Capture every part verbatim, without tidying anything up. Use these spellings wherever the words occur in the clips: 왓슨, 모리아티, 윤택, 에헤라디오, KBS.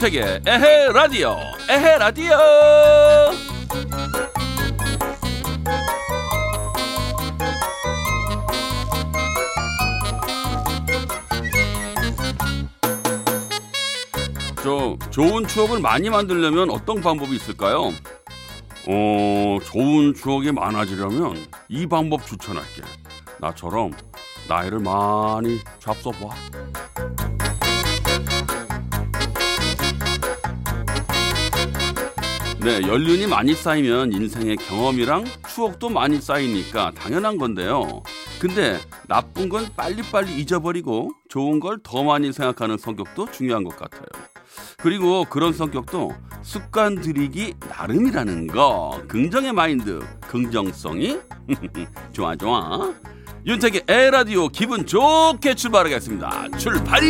윤택의 에헤라디오 에헤라디오 저 좋은 추억을 많이 만들려면 어떤 방법이 있을까요? 어, 좋은 추억이 많아지려면 이 방법 추천할게. 나처럼 나이를 많이 잡숴봐. 네, 연륜이 많이 쌓이면 인생의 경험이랑 추억도 많이 쌓이니까 당연한 건데요. 근데 나쁜 건 빨리빨리 잊어버리고 좋은 걸 더 많이 생각하는 성격도 중요한 것 같아요. 그리고 그런 성격도 습관 들이기 나름이라는 거. 긍정의 마인드, 긍정성이 좋아 좋아. 윤택의 에헤라디오 기분 좋게 출발하겠습니다. 출발!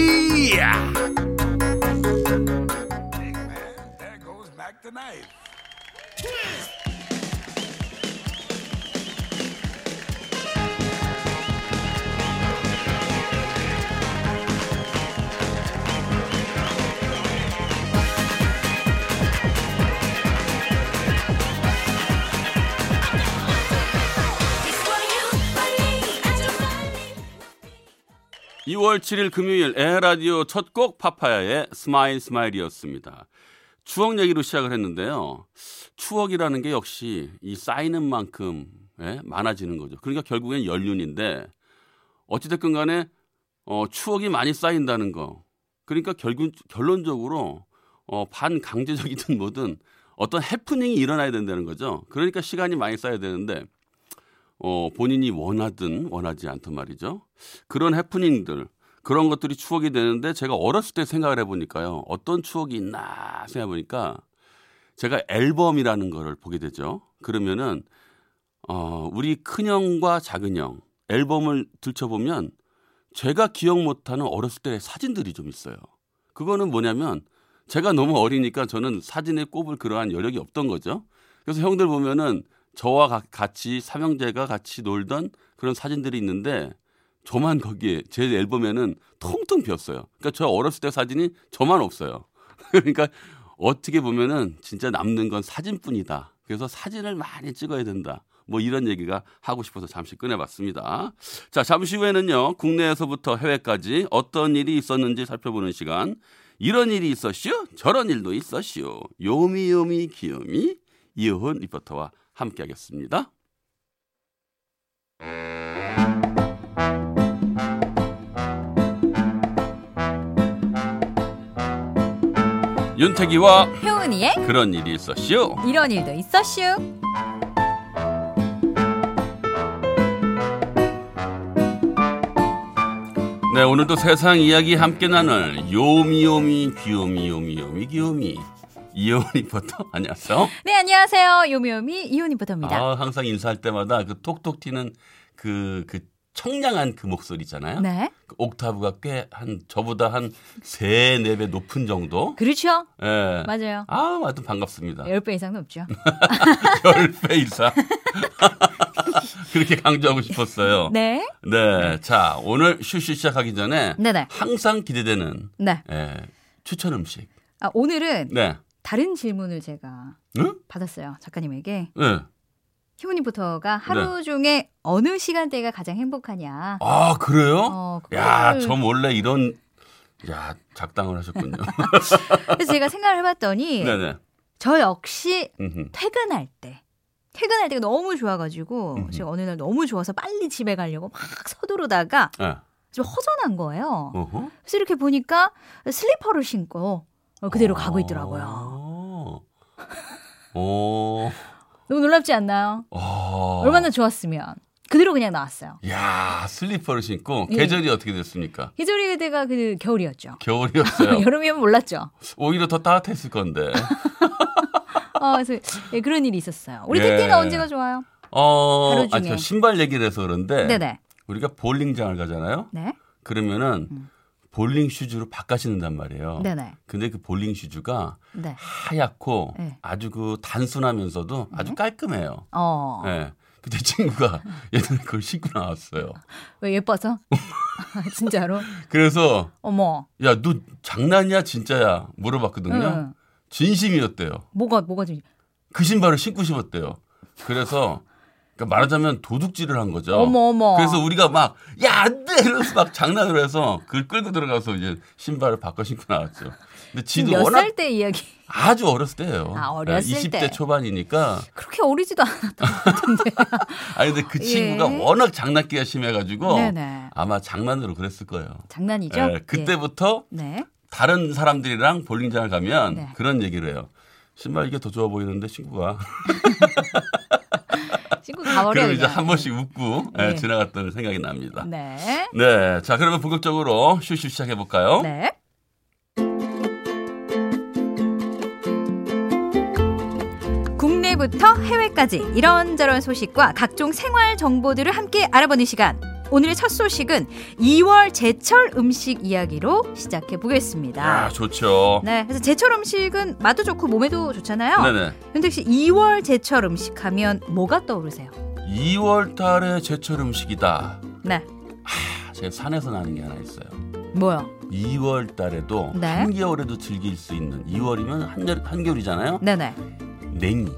이월 칠일 금요일 에헤라디오 첫 곡 파파야의 스마일 스마일이었습니다. 추억 얘기로 시작을 했는데요. 추억이라는 게 역시 이 쌓이는 만큼 예? 많아지는 거죠. 그러니까 결국엔 연륜인데 어찌됐건 간에 어, 추억이 많이 쌓인다는 거. 그러니까 결국, 결론적으로 어, 반강제적이든 뭐든 어떤 해프닝이 일어나야 된다는 거죠. 그러니까 시간이 많이 쌓여야 되는데 어, 본인이 원하든 원하지 않든 말이죠. 그런 해프닝들, 그런 것들이 추억이 되는데 제가 어렸을 때 생각을 해보니까요. 어떤 추억이 있나 생각해보니까 제가 앨범이라는 거를 보게 되죠. 그러면은 어, 우리 큰형과 작은형 앨범을 들춰보면 제가 기억 못하는 어렸을 때의 사진들이 좀 있어요. 그거는 뭐냐면 제가 너무 어리니까 저는 사진에 꼽을 그러한 여력이 없던 거죠. 그래서 형들 보면은 저와 가, 같이 삼형제가 같이 놀던 그런 사진들이 있는데 저만 거기에 제 앨범에는 통통 비었어요. 그러니까 저 어렸을 때 사진이 저만 없어요. 그러니까 어떻게 보면은 진짜 남는 건 사진뿐이다. 그래서 사진을 많이 찍어야 된다. 뭐 이런 얘기가 하고 싶어서 잠시 꺼내봤습니다. 자, 잠시 후에는요. 국내에서부터 해외까지 어떤 일이 있었는지 살펴보는 시간. 이런 일이 있었슈? 저런 일도 있었슈. 요미요미 귀요미 이효훈 리포터와 함께하겠습니다. 윤택이와 효은이의 그런 일이 있었슈. 이런 일도 있었슈. 네, 오늘도 세상 이야기 함께 나눌 요미요미 귀요미 요미요미 귀요미 이효은 리포터 안녕하세요. 네, 안녕하세요. 요미요미 이효은 리포터입니다. 아, 항상 인사할 때마다 그 톡톡 튀는 그, 그 청량한 그 목소리잖아요. 네. 그 옥타브가 꽤 한 저보다 한 세, 네 배 높은 정도. 그렇죠. 예. 맞아요. 아, 하여튼 반갑습니다. 열 배 이상 높죠. 열 배 이상. 그렇게 강조하고 싶었어요. 네. 네. 자, 오늘 슈슈 시작하기 전에 네네. 항상 기대되는 네. 예, 추천 음식. 아, 오늘은 네. 다른 질문을 제가 응? 받았어요. 작가님에게. 네. 희모님부터가 하루 네. 중에 어느 시간대가 가장 행복하냐. 아, 그래요? 어, 야, 저 원래 이런 야 작당을 하셨군요. 그래서 제가 생각을 해봤더니 네네. 저 역시 음흠. 퇴근할 때. 퇴근할 때가 너무 좋아가지고 음흠. 제가 어느 날 너무 좋아서 빨리 집에 가려고 막 서두르다가 네. 좀 허전한 거예요. 어허? 그래서 이렇게 보니까 슬리퍼를 신고 그대로 어... 가고 있더라고요. 오... 너무 놀랍지 않나요? 어... 얼마나 좋았으면 그대로 그냥 나왔어요. 이야, 슬리퍼를 신고 예. 계절이 어떻게 됐습니까? 계절이 그때가 그 겨울이었죠. 겨울이었어요. 여름이면 몰랐죠. 오히려 더 따뜻했을 건데. 어, 그래서 예, 그런 일이 있었어요. 우리 택배가 예. 언제가 좋아요? 어, 하루 중에. 아, 저 신발 얘기를 해서 그런데 네네. 우리가 볼링장을 가잖아요. 네. 그러면은 음. 볼링 슈즈로 바꿔 신는단 말이에요. 네네. 근데 그 볼링 슈즈가 네. 하얗고 네. 아주 그 단순하면서도 아주 네. 깔끔해요. 어. 네. 그때 친구가 예전에 그걸 신고 나왔어요. 왜 예뻐서? 진짜로? 그래서 어머, 야, 너 장난이야 진짜야 물어봤거든요. 응. 진심이었대요. 뭐가 뭐가 진심? 그 신발을 신고 싶었대요. 그래서 그러니까 말하자면 도둑질을 한 거죠. 어머 어머. 그래서 우리가 막 야 안 돼 이러면서 막 장난을 해서 그걸 끌고 들어가서 이제 신발을 바꿔 신고 나왔죠. 근데 지도 몇 살 때 이야기? 아주 어렸을 때예요. 아, 어렸을 이십 대 때. 이십 대 초반이니까. 그렇게 어리지도 않았던 것 같은데. 아니, 근데 그 친구가 예. 워낙 장난기가 심해가지고 네네. 아마 장난으로 그랬을 거예요. 장난이죠? 예. 그때부터 예. 네. 다른 사람들이랑 볼링장을 가면 네. 그런 얘기를 해요. 신발 이게 더 좋아 보이는데 친구가. 친구 가버려요. 그럼 이제 한 번씩 웃고 네. 네, 지나갔던 생각이 납니다. 네. 네. 자, 그러면 본격적으로 슈슈 시작해볼까요? 네. 부터 해외까지 이런저런 소식과 각종 생활 정보들을 함께 알아보는 시간. 오늘의 첫 소식은 이월 제철 음식 이야기로 시작해 보겠습니다. 아, 좋죠. 네, 그래서 제철 음식은 맛도 좋고 몸에도 좋잖아요. 네네. 윤택 씨, 이월 제철 음식 하면 뭐가 떠오르세요? 이월 달에 제철 음식이다. 네. 아, 제가 산에서 나는 게 하나 있어요. 뭐요? 이월 달에도 네. 한겨울에도 즐길 수 있는 이월이면 한겨울, 한겨울이잖아요. 네네. 냉이.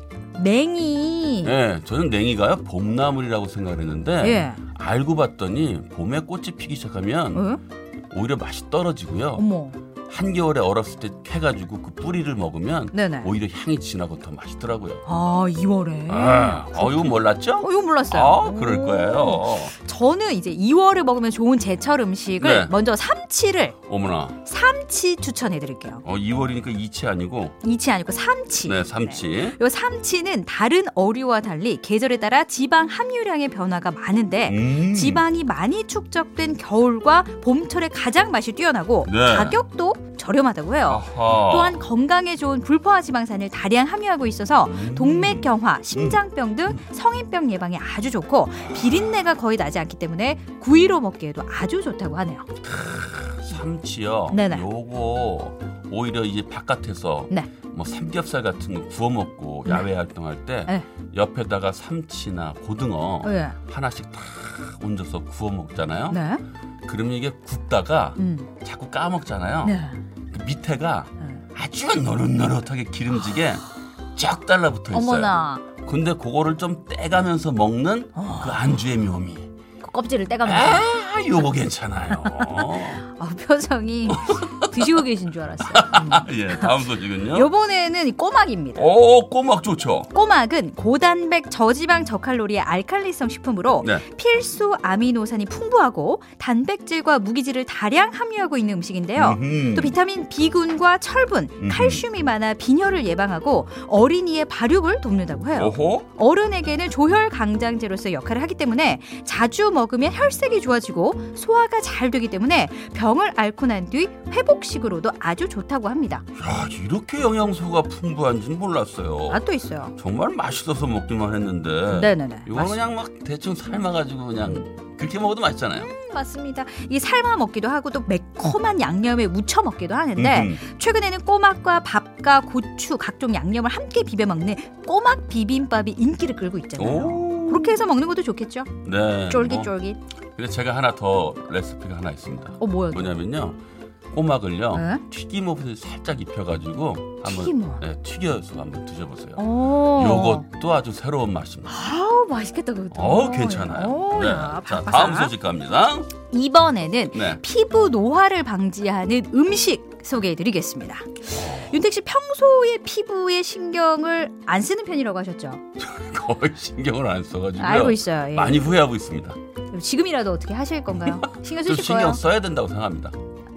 냉이. 네, 저는 냉이가요 봄나물이라고 생각했는데 예. 알고 봤더니 봄에 꽃이 피기 시작하면 에? 오히려 맛이 떨어지고요. 어머. 한겨울에 얼었을 때 캐가지고 그 뿌리를 먹으면 네네. 오히려 향이 진하고 더 맛있더라고요. 아, 이월에. 아, 어, 이거 몰랐죠? 어, 이거 몰랐어요. 아, 그럴 오. 거예요. 저는 이제 이월에 먹으면 좋은 제철 음식을 네. 먼저 삼치를. 어머나. 삼치 추천해드릴게요. 어, 이월이니까 이치 아니고. 이치 아니고 삼치. 네, 삼치. 네. 요 삼치는 다른 어류와 달리 계절에 따라 지방 함유량의 변화가 많은데 음. 지방이 많이 축적된 겨울과 봄철에 가장 맛이 뛰어나고 네. 가격도 저렴하다고 해요. 아하. 또한 건강에 좋은 불포화 지방산을 다량 함유하고 있어서 음. 동맥경화, 심장병 등 성인병 예방에 아주 좋고 비린내가 거의 나지 않기 때문에 구이로 먹기에도 아주 좋다고 하네요. 크, 삼치요? 네네. 요거 오히려 이제 바깥에서 네. 뭐 삼겹살 같은 거 구워 먹고 네. 야외 활동할 때 네. 옆에다가 삼치나 고등어 네. 하나씩 다 얹어서 구워 먹잖아요. 네. 그러면 이게 굽다가 음. 자꾸 까먹잖아요. 네. 그 밑에가 네. 아주 노릇노릇하게 기름지게 쫙 달라붙어 있어요. 어머나. 근데 그거를 좀 떼가면서 먹는 어. 그 안주의 묘미. 그 껍질을 떼가면서. 아, 요거 괜찮아요. 아, 표정이 드시고 계신 줄 알았어요. 음. 예, 다음 소식은요? 이번에는 꼬막입니다. 오, 꼬막 좋죠. 꼬막은 고단백, 저지방, 저칼로리의 알칼리성 식품으로 네. 필수 아미노산이 풍부하고 단백질과 무기질을 다량 함유하고 있는 음식인데요. 음흠. 또 비타민 B군과 철분, 음흠. 칼슘이 많아 빈혈을 예방하고 어린이의 발육을 돕는다고 해요. 어허? 어른에게는 조혈 강장제로서 역할을 하기 때문에 자주 먹으면 혈색이 좋아지고 소화가 잘 되기 때문에 병을 앓고 난 뒤 회복 식으로도 아주 좋다고 합니다. 야, 이렇게 영양소가 풍부한지는 몰랐어요. 아, 또 있어요. 정말 맛있어서 먹기만 했는데. 네네네. 이거 그냥 막 대충 삶아가지고 그냥 그렇게 먹어도 맛있잖아요. 음, 맞습니다. 이 삶아 먹기도 하고 또 매콤한 양념에 무쳐 먹기도 하는데 음흠. 최근에는 꼬막과 밥과 고추 각종 양념을 함께 비벼 먹는 꼬막 비빔밥이 인기를 끌고 있잖아요. 오. 그렇게 해서 먹는 것도 좋겠죠. 네. 쫄깃쫄깃. 어. 근데 제가 하나 더 레시피가 하나 있습니다. 어, 뭐야? 뭐냐면요. 꼬막을요 네? 튀김옷을 살짝 입혀가지고 한번 네, 튀겨서 한번 드셔보세요. 요것도 아주 새로운 맛입니다. 아우, 맛있겠다 그것도. 어, 괜찮아요. 오, 네, 야, 자, 다음 소식 갑니다. 이번에는 네. 피부 노화를 방지하는 음식 소개해드리겠습니다. 윤택 씨, 평소에 피부에 신경을 안 쓰는 편이라고 하셨죠? 거의 신경을 안 써가지고요. 알고 있어요. 예. 많이 후회하고 있습니다. 지금이라도 어떻게 하실 건가요? 신경 쓰실 신경 거예요? 신경 써야 된다고 생각합니다.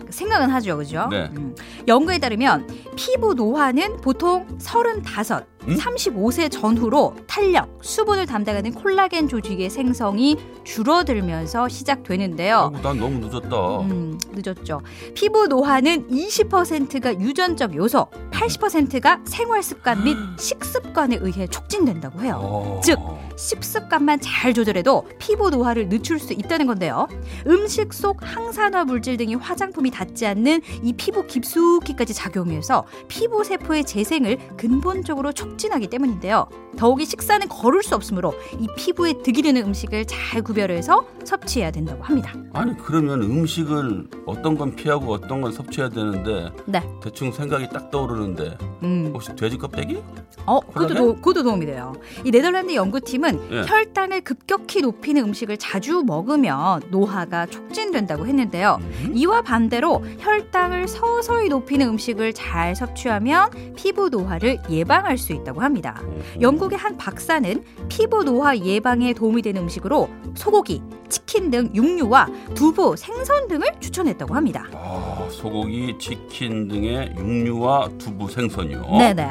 생각은 하죠, 그죠? 네. 음. 연구에 따르면 피부 노화는 보통 서른다섯, 음? 서른다섯 세 전후로 탄력, 수분을 담당하는 콜라겐 조직의 생성이 줄어들면서 시작되는데요. 어, 난 너무 늦었다. 음, 늦었죠. 피부 노화는 이십 퍼센트가 유전적 요소, 팔십 퍼센트가 생활습관 및 식습관에 의해 촉진된다고 해요. 오. 즉, 식습관만 잘 조절해도 피부 노화를 늦출 수 있다는 건데요. 음식 속 항산화 물질 등이 화장품이 닿지 않는 이 피부 깊숙이까지 작용해서 피부 세포의 재생을 근본적으로 촉진합니다. 촉진하기 때문인데요. 더욱이 식사는 거룰 수 없으므로 이 피부에 득이 되는 음식을 잘 구별해서 섭취해야 된다고 합니다. 아니 그러면 음식을 어떤 건 피하고 어떤 건 섭취해야 되는데 네. 대충 생각이 딱 떠오르는데 음. 혹시 돼지 껍데기? 어, 그것도, 도, 그것도 도움이 돼요. 이 네덜란드 연구팀은 예. 혈당을 급격히 높이는 음식을 자주 먹으면 노화가 촉진된다고 했는데요. 음? 이와 반대로 혈당을 서서히 높이는 음식을 잘 섭취하면 피부 노화를 예방할 수 있다고 합니다. 영국의 한 박사는 피부 노화 예방에 도움이 되는 음식으로 소고기, 치킨 등 육류와 두부, 생선 등을 추천했다고 합니다. 아, 소고기, 치킨 등의 육류와 두부, 생선이요? 네네.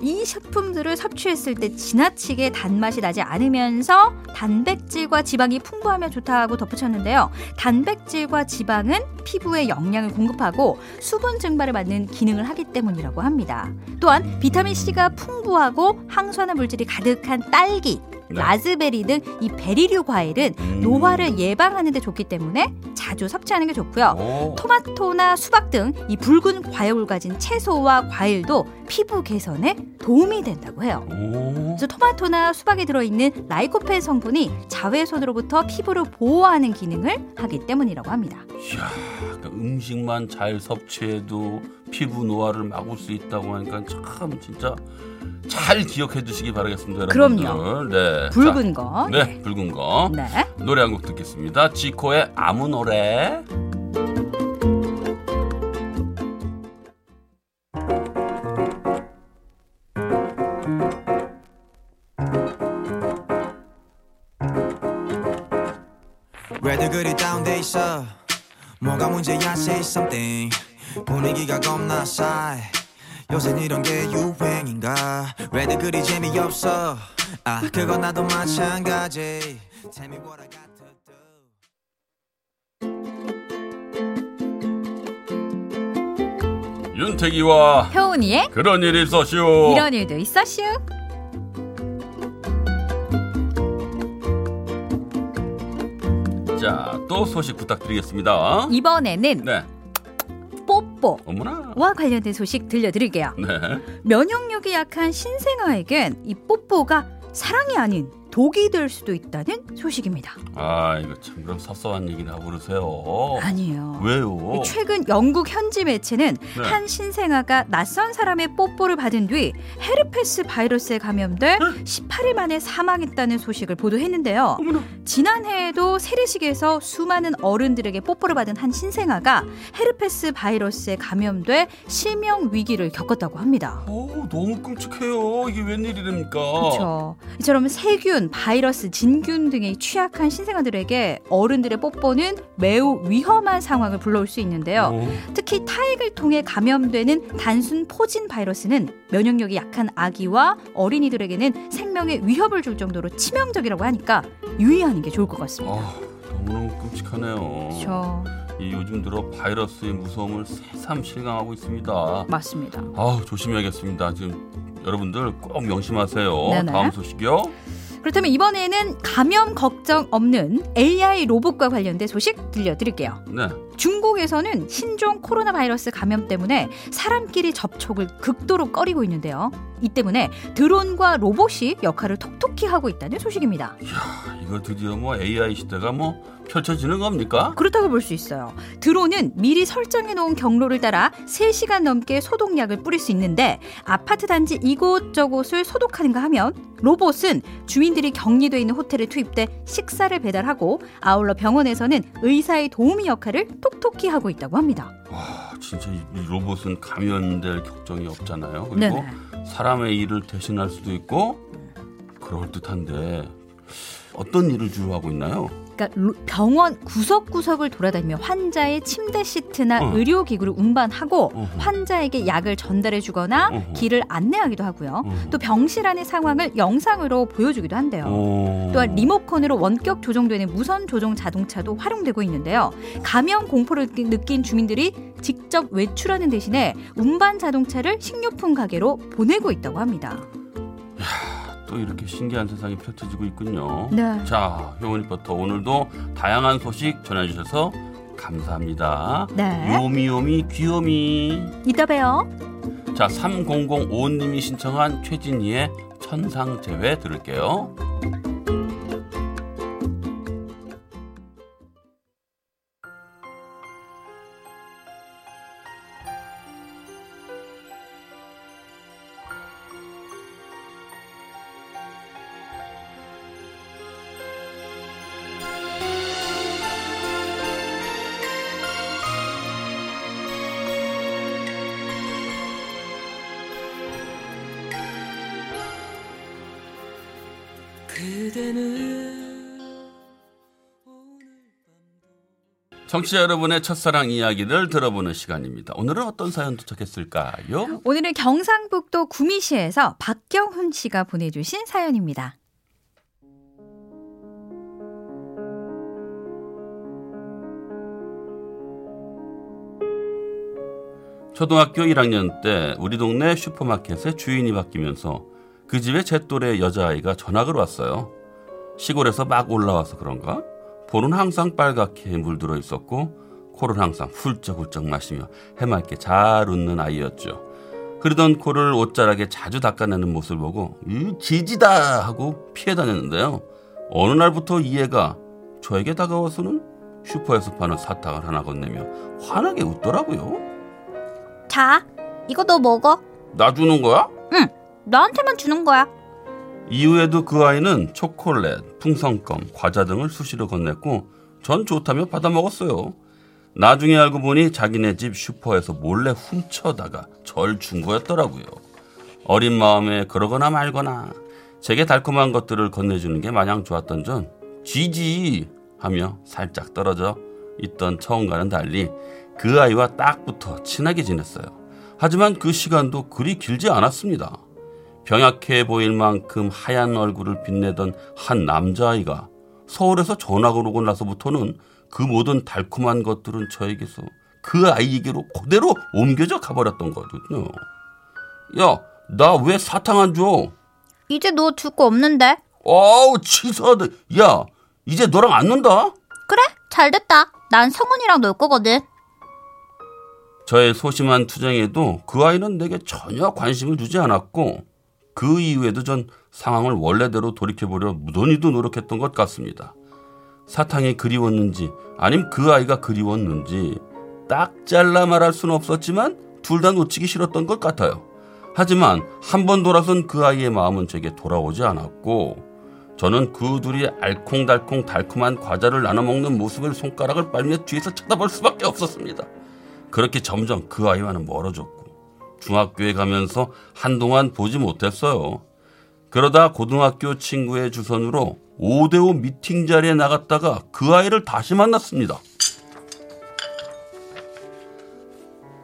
이 식품들을 섭취했을 때 지나치게 단맛이 나지 않으면서 단백질과 지방이 풍부하면 좋다고 덧붙였는데요. 단백질과 지방은 피부에 영양을 공급하고 수분 증발을 막는 기능을 하기 때문이라고 합니다. 또한 비타민C가 풍부하고 항산화 물질이 가득한 딸기, 네. 라즈베리 등 이 베리류 과일은 음. 노화를 예방하는 데 좋기 때문에 자주 섭취하는 게 좋고요. 오. 토마토나 수박 등 이 붉은 과육을 가진 채소와 과일도 피부 개선에 도움이 된다고 해요. 오. 그래서 토마토나 수박에 들어있는 라이코펜 성분이 자외선으로부터 피부를 보호하는 기능을 하기 때문이라고 합니다. 이야, 그러니까 음식만 잘 섭취해도 피부 노화를 막을 수 있다고 하니까 참 진짜 잘 기억해 주시기 바라겠습니다. 여러분들. 그럼요. 네. 붉은 자, 거. 네. 네. 붉은 거. 네. 노래 한 곡 듣겠습니다. 지코의 아무 노래. 왜들 그리 다운돼 있어 뭐가 문제야 say something 분위기가 겁나 싸해 요새는 이런 게 유행인가 왜들 그리 재미없어 아 그건 나도 마찬가지 Tell me what I got to do 윤택이와 효은이의 그런 일이 있었슈 이런 일도 있었슈 자, 또 소식 부탁드리겠습니다. 이번에는 네. 뽀뽀와 관련된 소식 들려드릴게요. 네. 면역력이 약한 신생아에겐 이 뽀뽀가 사랑이 아닌 독이 될 수도 있다는 소식입니다. 아 이거 참 그럼 섭섭한 얘기를 하고 그러세요. 아니에요. 왜요? 최근 영국 현지 매체는 네. 한 신생아가 낯선 사람의 뽀뽀를 받은 뒤 헤르페스 바이러스에 감염돼 네? 십팔 일 만에 사망했다는 소식을 보도했는데요. 어머나. 지난해에도 세례식에서 수많은 어른들에게 뽀뽀를 받은 한 신생아가 헤르페스 바이러스에 감염돼 실명 위기를 겪었다고 합니다. 오, 너무 끔찍해요. 이게 웬일입니까? 그렇죠. 이처럼 세균 바이러스, 진균 등에 취약한 신생아들에게 어른들의 뽀뽀는 매우 위험한 상황을 불러올 수 있는데요. 오. 특히 타액을 통해 감염되는 단순 포진 바이러스는 면역력이 약한 아기와 어린이들에게는 생명에 위협을 줄 정도로 치명적이라고 하니까 유의하는 게 좋을 것 같습니다. 아, 너무너무 끔찍하네요. 그렇죠. 이 요즘 들어 바이러스의 무서움을 새삼 실감하고 있습니다. 맞습니다. 아, 조심해야겠습니다. 지금 여러분들 꼭 명심하세요. 네네. 다음 소식이요. 그렇다면 이번에는 감염 걱정 없는 에이아이 로봇과 관련된 소식 들려드릴게요. 네. 중국에서는 신종 코로나 바이러스 감염 때문에 사람끼리 접촉을 극도로 꺼리고 있는데요. 이 때문에 드론과 로봇이 역할을 톡톡히 하고 있다는 소식입니다. 이야, 이거 드디어 뭐 에이아이 시대가 뭐 펼쳐지는 겁니까? 그렇다고 볼 수 있어요. 드론은 미리 설정해놓은 경로를 따라 세 시간 넘게 소독약을 뿌릴 수 있는데 아파트 단지 이곳저곳을 소독하는가 하면 로봇은 주민들이 격리되어 있는 호텔에 투입돼 식사를 배달하고 아울러 병원에서는 의사의 도우미 역할을 톡톡히 하고 있다고 합니다. 와, 진짜 이 로봇은 감염될 걱정이 없잖아요. 그리고 네네. 사람의 일을 대신할 수도 있고 그럴 듯한데 어떤 일을 주로 하고 있나요? 그러니까 병원 구석구석을 돌아다니며 환자의 침대 시트나 어. 의료기구를 운반하고 어허. 환자에게 약을 전달해주거나 어허. 길을 안내하기도 하고요. 어허. 또 병실 안의 상황을 영상으로 보여주기도 한대요. 어. 또한 리모컨으로 원격 조종되는 무선 조종 자동차도 활용되고 있는데요. 감염 공포를 느낀 주민들이 직접 외출하는 대신에 운반 자동차를 식료품 가게로 보내고 있다고 합니다. 또 이렇게 신기한 세상이 펼쳐지고 있군요. 네. 자, 효원 리포터 오늘도 다양한 소식 전해주셔서 감사합니다. 네. 요미요미 귀요미. 이따 봬요. 자, 삼공공오님이 신청한 최진희의 천상재회 들을게요. 청취자 여러분의 첫사랑 이야기를 들어보는 시간입니다. 오늘은 어떤 사연 도착했을까요? 오늘은 경상북도 구미시에서 박경훈 씨가 보내주신 사연입니다. 초등학교 일 학년 때 우리 동네 슈퍼마켓에 주인이 바뀌면서 그 집에 제 또래 여자아이가 전학을 왔어요. 시골에서 막 올라와서 그런가? 볼은 항상 빨갛게 물들어 있었고 코를 항상 훌쩍훌쩍 마시며 해맑게 잘 웃는 아이였죠. 그러던 코를 옷자락에 자주 닦아내는 모습을 보고 음, 지지다 하고 피해 다녔는데요. 어느 날부터 이 애가 저에게 다가와서는 슈퍼에서 파는 사탕을 하나 건네며 환하게 웃더라고요. 자, 이거 너 먹어. 나 주는 거야? 응, 나한테만 주는 거야. 이후에도 그 아이는 초콜릿, 풍선껌, 과자 등을 수시로 건넸고 전 좋다며 받아 먹었어요. 나중에 알고 보니 자기네 집 슈퍼에서 몰래 훔쳐다가 절 준 거였더라고요. 어린 마음에 그러거나 말거나 제게 달콤한 것들을 건네주는 게 마냥 좋았던 전 쥐지 하며 살짝 떨어져 있던 처음과는 달리 그 아이와 딱 붙어 친하게 지냈어요. 하지만 그 시간도 그리 길지 않았습니다. 병약해 보일 만큼 하얀 얼굴을 빛내던 한 남자아이가 서울에서 전학을 오고 나서부터는 그 모든 달콤한 것들은 저에게서 그 아이에게로 그대로 옮겨져 가버렸던 거거든요. 야, 나 왜 사탕 안 줘? 이제 너 줄 거 없는데? 어우, 치사하다. 야, 이제 너랑 안 논다? 그래, 잘됐다. 난 성훈이랑 놀 거거든. 저의 소심한 투쟁에도 그 아이는 내게 전혀 관심을 주지 않았고 그 이후에도 전 상황을 원래대로 돌이켜보려 무던히도 노력했던 것 같습니다. 사탕이 그리웠는지 아님 그 아이가 그리웠는지 딱 잘라 말할 수는 없었지만 둘 다 놓치기 싫었던 것 같아요. 하지만 한 번 돌아선 그 아이의 마음은 제게 돌아오지 않았고 저는 그 둘이 알콩달콩 달콤한 과자를 나눠 먹는 모습을 손가락을 빨며 뒤에서 쳐다볼 수밖에 없었습니다. 그렇게 점점 그 아이와는 멀어졌고 중학교에 가면서 한동안 보지 못했어요. 그러다 고등학교 친구의 주선으로 오 대 오 미팅 자리에 나갔다가 그 아이를 다시 만났습니다.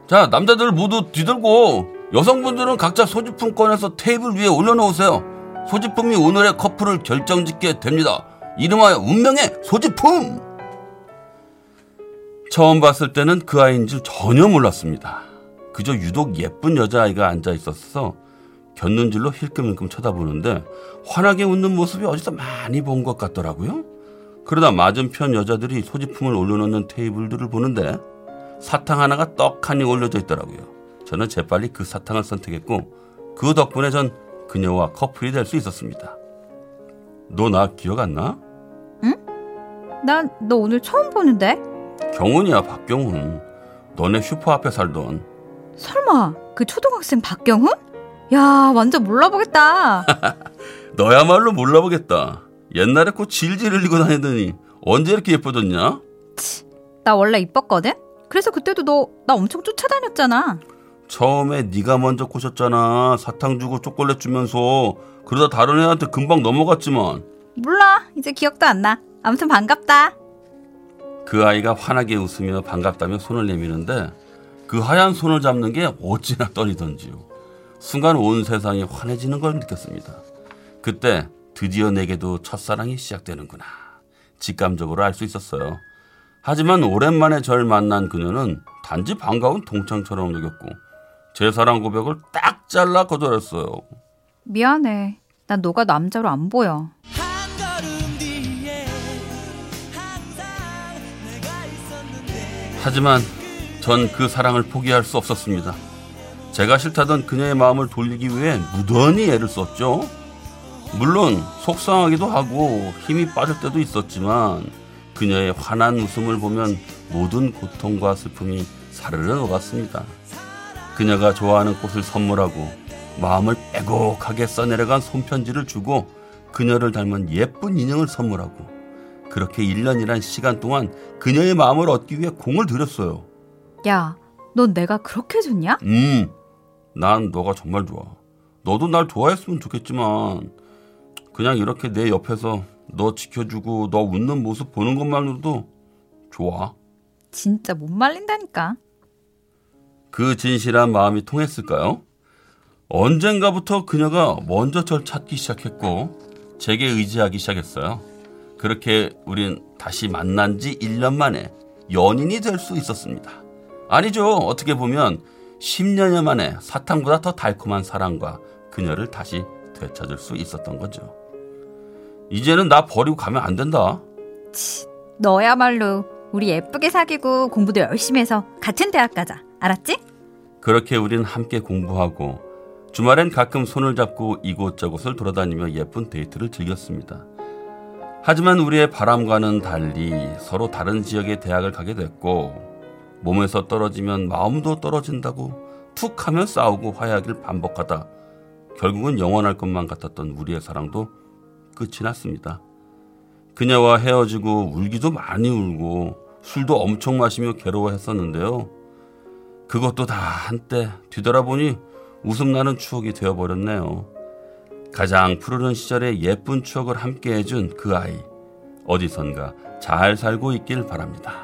자, 남자들 모두 뒤돌고 여성분들은 각자 소지품 꺼내서 테이블 위에 올려놓으세요. 소지품이 오늘의 커플을 결정짓게 됩니다. 이름하여 운명의 소지품! 처음 봤을 때는 그 아이인 줄 전혀 몰랐습니다. 그저 유독 예쁜 여자아이가 앉아있어서 곁눈질로 힐끔힐끔 쳐다보는데 환하게 웃는 모습이 어디서 많이 본 것 같더라고요. 그러다 맞은편 여자들이 소지품을 올려놓는 테이블들을 보는데 사탕 하나가 떡하니 올려져 있더라고요. 저는 재빨리 그 사탕을 선택했고 그 덕분에 전 그녀와 커플이 될 수 있었습니다. 너 나 기억 안 나? 응? 난 너 오늘 처음 보는데? 경훈이야, 박경훈. 너네 슈퍼 앞에 살던. 설마 그 초등학생 박경훈? 야, 완전 몰라보겠다. 너야말로 몰라보겠다. 옛날에 코 질질 흘리고 다니더니 언제 이렇게 예뻐졌냐? 치, 나 원래 이뻤거든? 그래서 그때도 너 나 엄청 쫓아다녔잖아. 처음에 네가 먼저 꼬셨잖아. 사탕 주고 초콜릿 주면서. 그러다 다른 애한테 금방 넘어갔지만. 몰라, 이제 기억도 안 나. 아무튼 반갑다. 그 아이가 환하게 웃으며 반갑다며 손을 내미는데 그 하얀 손을 잡는 게 어찌나 떨리던지요. 순간 온 세상이 환해지는 걸 느꼈습니다. 그때 드디어 내게도 첫사랑이 시작되는구나 직감적으로 알 수 있었어요. 하지만 오랜만에 절 만난 그녀는 단지 반가운 동창처럼 느꼈고 제 사랑 고백을 딱 잘라 거절했어요. 미안해. 난 너가 남자로 안 보여. 하지만 전 그 사랑을 포기할 수 없었습니다. 제가 싫다던 그녀의 마음을 돌리기 위해 무던히 애를 썼죠. 물론 속상하기도 하고 힘이 빠질 때도 있었지만 그녀의 환한 웃음을 보면 모든 고통과 슬픔이 사르르 녹았습니다. 그녀가 좋아하는 꽃을 선물하고 마음을 빼곡하게 써내려간 손편지를 주고 그녀를 닮은 예쁜 인형을 선물하고 그렇게 일 년이란 시간 동안 그녀의 마음을 얻기 위해 공을 들였어요. 야, 넌 내가 그렇게 좋냐? 음, 난 너가 정말 좋아. 너도 날 좋아했으면 좋겠지만 그냥 이렇게 내 옆에서 너 지켜주고 너 웃는 모습 보는 것만으로도 좋아. 진짜 못 말린다니까. 그 진실한 마음이 통했을까요? 언젠가부터 그녀가 먼저 절 찾기 시작했고 제게 의지하기 시작했어요. 그렇게 우린 다시 만난 지 일 년 만에 연인이 될 수 있었습니다. 아니죠. 어떻게 보면 십 년여 만에 사탕보다 더 달콤한 사랑과 그녀를 다시 되찾을 수 있었던 거죠. 이제는 나 버리고 가면 안 된다. 치, 너야말로 우리 예쁘게 사귀고 공부도 열심히 해서 같은 대학 가자. 알았지? 그렇게 우린 함께 공부하고 주말엔 가끔 손을 잡고 이곳저곳을 돌아다니며 예쁜 데이트를 즐겼습니다. 하지만 우리의 바람과는 달리 서로 다른 지역의 대학을 가게 됐고 몸에서 떨어지면 마음도 떨어진다고 툭 하면 싸우고 화해하기를 반복하다 결국은 영원할 것만 같았던 우리의 사랑도 끝이 났습니다. 그녀와 헤어지고 울기도 많이 울고 술도 엄청 마시며 괴로워했었는데요. 그것도 다 한때 뒤돌아보니 웃음나는 추억이 되어버렸네요. 가장 푸르른 시절의 예쁜 추억을 함께 해준 그 아이, 어디선가 잘 살고 있길 바랍니다.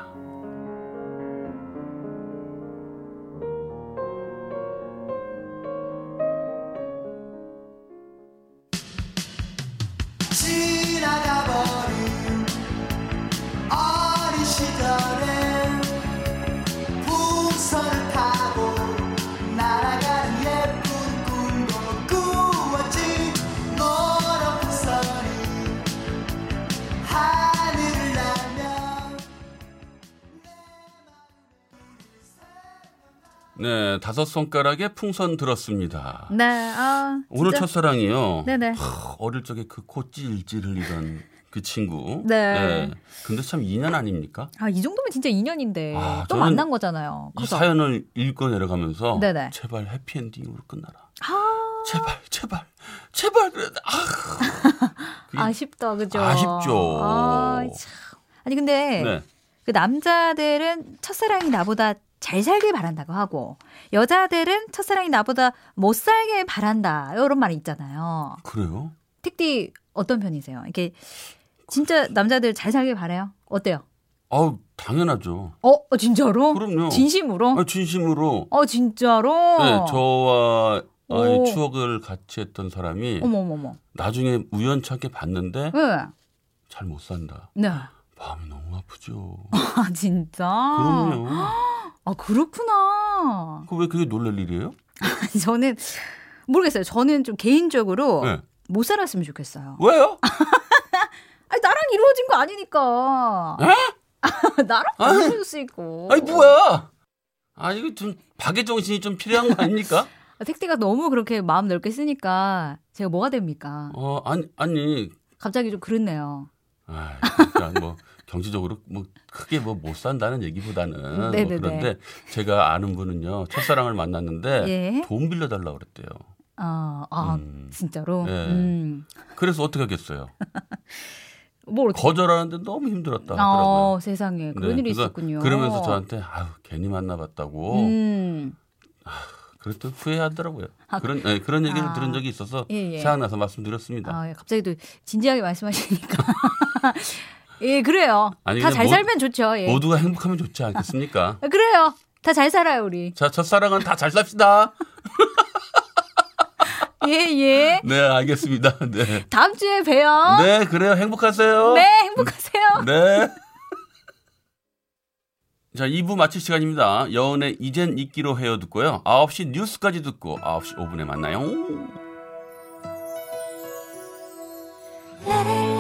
네, 다섯 손가락에 풍선 들었습니다. 네, 아, 오늘 첫사랑이요. 네네. 하, 어릴 적에 그 코 찔찔 흘리던 그 친구. 네. 네. 근데 참 인연 아닙니까? 아, 이 정도면 진짜 인연인데 아, 또 만난 거잖아요. 이 그래서. 사연을 읽고 내려가면서 네네. 제발 해피엔딩으로 끝나라. 아~ 제발, 제발, 제발. 아, 아쉽다, 그죠? 아쉽죠. 아, 참. 아니 근데 네. 그 남자들은 첫사랑이 나보다 잘 살길 바란다고 하고 여자들은 첫사랑이 나보다 못 살길 바란다 이런 말이 있잖아요. 그래요? 택디 어떤 편이세요? 이게 진짜 남자들 잘 살길 바래요? 어때요? 아 당연하죠. 어 진짜로? 그럼요. 진심으로? 아, 진심으로. 어 진짜로? 네, 저와 이 추억을 같이 했던 사람이 어머머머. 나중에 우연찮게 봤는데 네. 잘 못 산다. 네. 마음이 너무 아프죠. 아 진짜? 그럼요. 아 그렇구나. 그 왜 그게 놀랄 일이에요? 저는 모르겠어요. 저는 좀 개인적으로 네. 못 살았으면 좋겠어요. 왜요? 아니, 나랑 이루어진 거 아니니까. 에? 나랑 이루어질 수 있고. 아니 뭐야? 아 이거 좀 박의 정신이 좀 필요한 거 아닙니까? 택디가 너무 그렇게 마음 넓게 쓰니까 제가 뭐가 됩니까? 어 아니 아니. 갑자기 좀 그렇네요. 아 그러니까 뭐. 경제적으로 뭐 크게 뭐 못 산다는 얘기보다는 뭐 그런데 제가 아는 분은요 첫사랑을 만났는데 예? 돈 빌려달라 그랬대요. 아, 아 음. 진짜로. 네. 음. 그래서 어떻게 하겠어요? 뭘 거절하는데 너무 힘들었다 하더라고요. 아, 세상에 그런 네. 일이 그래서, 있었군요. 그러면서 저한테 아유 괜히 만나봤다고. 음. 아, 그래도 후회하더라고요. 아, 그런 네, 그런 얘기를 아. 들은 적이 있어서 예, 예. 생각나서 말씀드렸습니다. 아, 갑자기 또 진지하게 말씀하시니까. 예, 그래요. 다 잘 살면 좋죠. 예. 모두가 행복하면 좋지 않겠습니까? 아, 그래요. 다 잘 살아요, 우리. 자, 첫사랑은 다 잘 삽시다. 예, 예. 네, 알겠습니다. 네. 다음 주에 봬요. 네, 그래요. 행복하세요. 네, 행복하세요. 네. 자, 이 부 마칠 시간입니다. 여운의 이젠 잊기로 헤어 듣고요. 아홉 시 뉴스까지 듣고 아홉 시 오 분에 만나요.